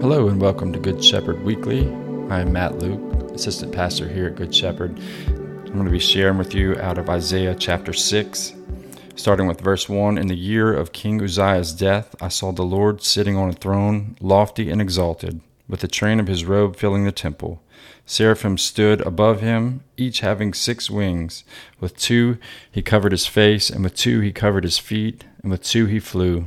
Hello and welcome to Good Shepherd Weekly. I'm Matt Luke, assistant pastor here at Good Shepherd. I'm going to be sharing with you out of Isaiah chapter 6, starting with verse 1. In the year of King Uzziah's death, I saw the Lord sitting on a throne, lofty and exalted, with the train of his robe filling the temple. Seraphim stood above him, each having 6 wings. With 2 he covered his face, and with 2 he covered his feet, and with 2 he flew.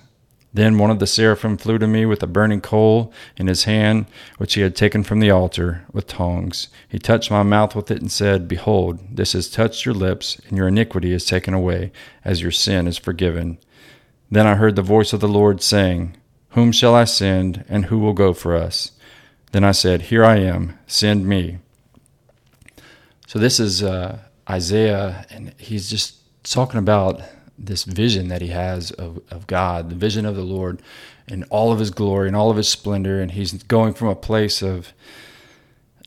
Then one of the seraphim flew to me with a burning coal in his hand, which he had taken from the altar with tongs. He touched my mouth with it and said, Behold, this has touched your lips, and your iniquity is taken away, as your sin is forgiven. Then I heard the voice of the Lord saying, Whom shall I send, and who will go for us? Then I said, Here I am, send me. So this is Isaiah, and he's just talking about this vision that he has of God, the vision of the Lord and all of his glory and all of his splendor. And he's going from a place of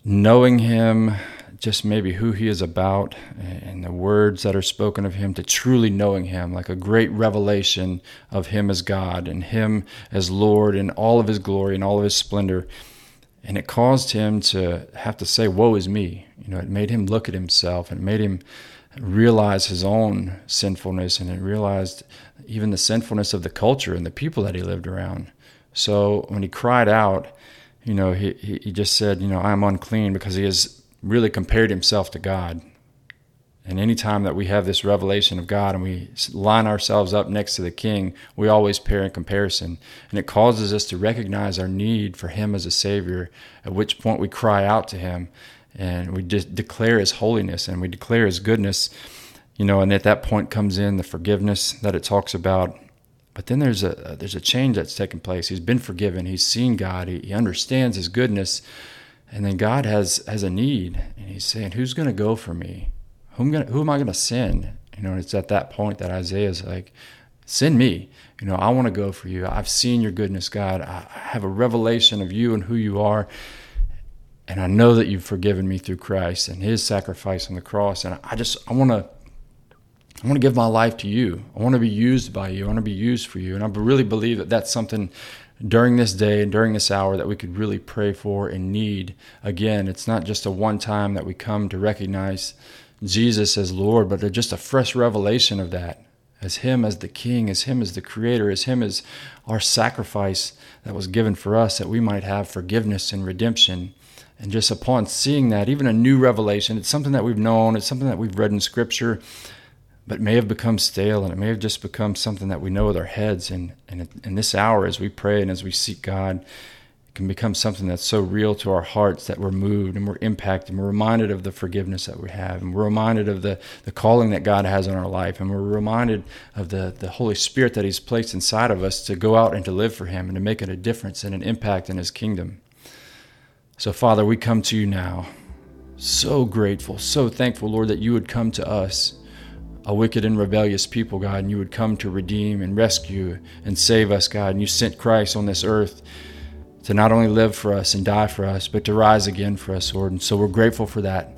knowing him, just maybe who he is about and the words that are spoken of him, to truly knowing him, like a great revelation of him as God and him as Lord and all of his glory and all of his splendor. And it caused him to have to say, woe is me. You know, it made him look at himself, and it made him realize his own sinfulness, and it realized even the sinfulness of the culture and the people that he lived around. So when he cried out, you know, he just said, you know, I'm unclean, because he has really compared himself to God. And any time that we have this revelation of God and we line ourselves up next to the King, we always pair in comparison. And it causes us to recognize our need for him as a Savior, at which point we cry out to him. And we just declare his holiness, and we declare his goodness, you know, and at that point comes in the forgiveness that it talks about. But then there's a change that's taken place. He's been forgiven. He's seen God. He understands his goodness. And then God has a need, and he's saying, who's going to go for me? Who am I going to send? You know, and it's at that point that Isaiah's like, send me. You know, I want to go for you. I've seen your goodness, God. I have a revelation of you and who you are. And I know that you've forgiven me through Christ and his sacrifice on the cross. And I want to give my life to you. I want to be used by you. I want to be used for you. And I really believe that that's something during this day and during this hour that we could really pray for and need. Again, it's not just a one time that we come to recognize Jesus as Lord, but just a fresh revelation of that. As him as the King, as him as the Creator, as him as our sacrifice that was given for us, that we might have forgiveness and redemption. And just upon seeing that, even a new revelation, it's something that we've known, it's something that we've read in Scripture, but may have become stale, and it may have just become something that we know with our heads. And in this hour, as we pray and as we seek God, it can become something that's so real to our hearts that we're moved and we're impacted, and we're reminded of the forgiveness that we have, and we're reminded of the calling that God has on our life, and we're reminded of the Holy Spirit that he's placed inside of us to go out and to live for him and to make it a difference and an impact in his kingdom. So, Father, we come to you now, so grateful, so thankful, Lord, that you would come to us, a wicked and rebellious people, God, and you would come to redeem and rescue and save us, God. And you sent Christ on this earth to not only live for us and die for us, but to rise again for us, Lord. And so we're grateful for that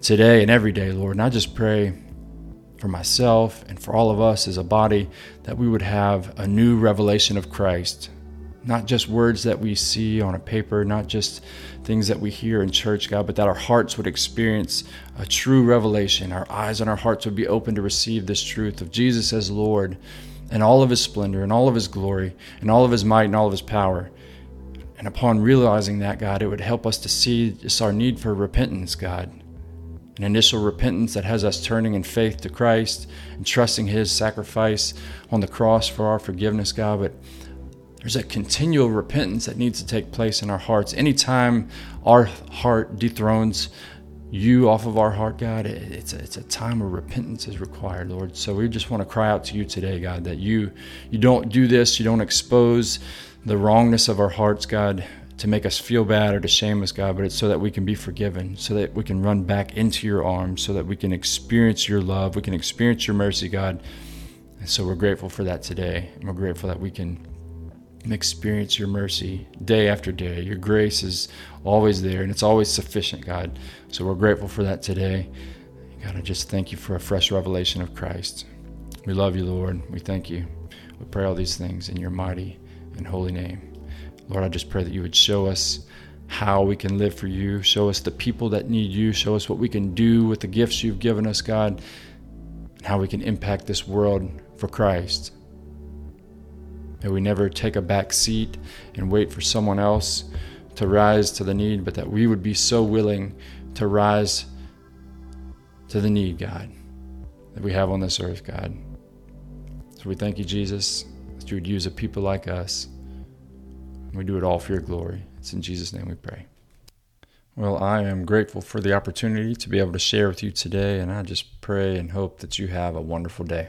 today and every day, Lord. And I just pray for myself and for all of us as a body that we would have a new revelation of Christ. Not just words that we see on a paper, not just things that we hear in church, God, but that our hearts would experience a true revelation. Our eyes and our hearts would be open to receive this truth of Jesus as Lord, and all of his splendor and all of his glory and all of his might and all of his power. And upon realizing that, God, it would help us to see just our need for repentance, God. An initial repentance that has us turning in faith to Christ and trusting his sacrifice on the cross for our forgiveness, God. But there's a continual repentance that needs to take place in our hearts. Anytime our heart dethrones you off of our heart, God, it's a time where repentance is required, Lord. So we just want to cry out to you today, God, that you don't do this. You don't expose the wrongness of our hearts, God. to make us feel bad or to shame us, God, but it's so that we can be forgiven, so that we can run back into your arms, so that we can experience your love, we can experience your mercy, God. And so we're grateful for that today, and we're grateful that we can experience your mercy day after day. Your grace is always there, and it's always sufficient, God. So we're grateful for that today. God, I just thank you for a fresh revelation of Christ. We love you, Lord. We thank you. We pray all these things in your mighty and holy name. Lord, I just pray that you would show us how we can live for you. Show us the people that need you. Show us what we can do with the gifts you've given us, God, and how we can impact this world for Christ. May we never take a back seat and wait for someone else to rise to the need, but that we would be so willing to rise to the need, God, that we have on this earth, God. So we thank you, Jesus, that you would use a people like us. We do it all for your glory. It's in Jesus' name we pray. Well, I am grateful for the opportunity to be able to share with you today, and I just pray and hope that you have a wonderful day.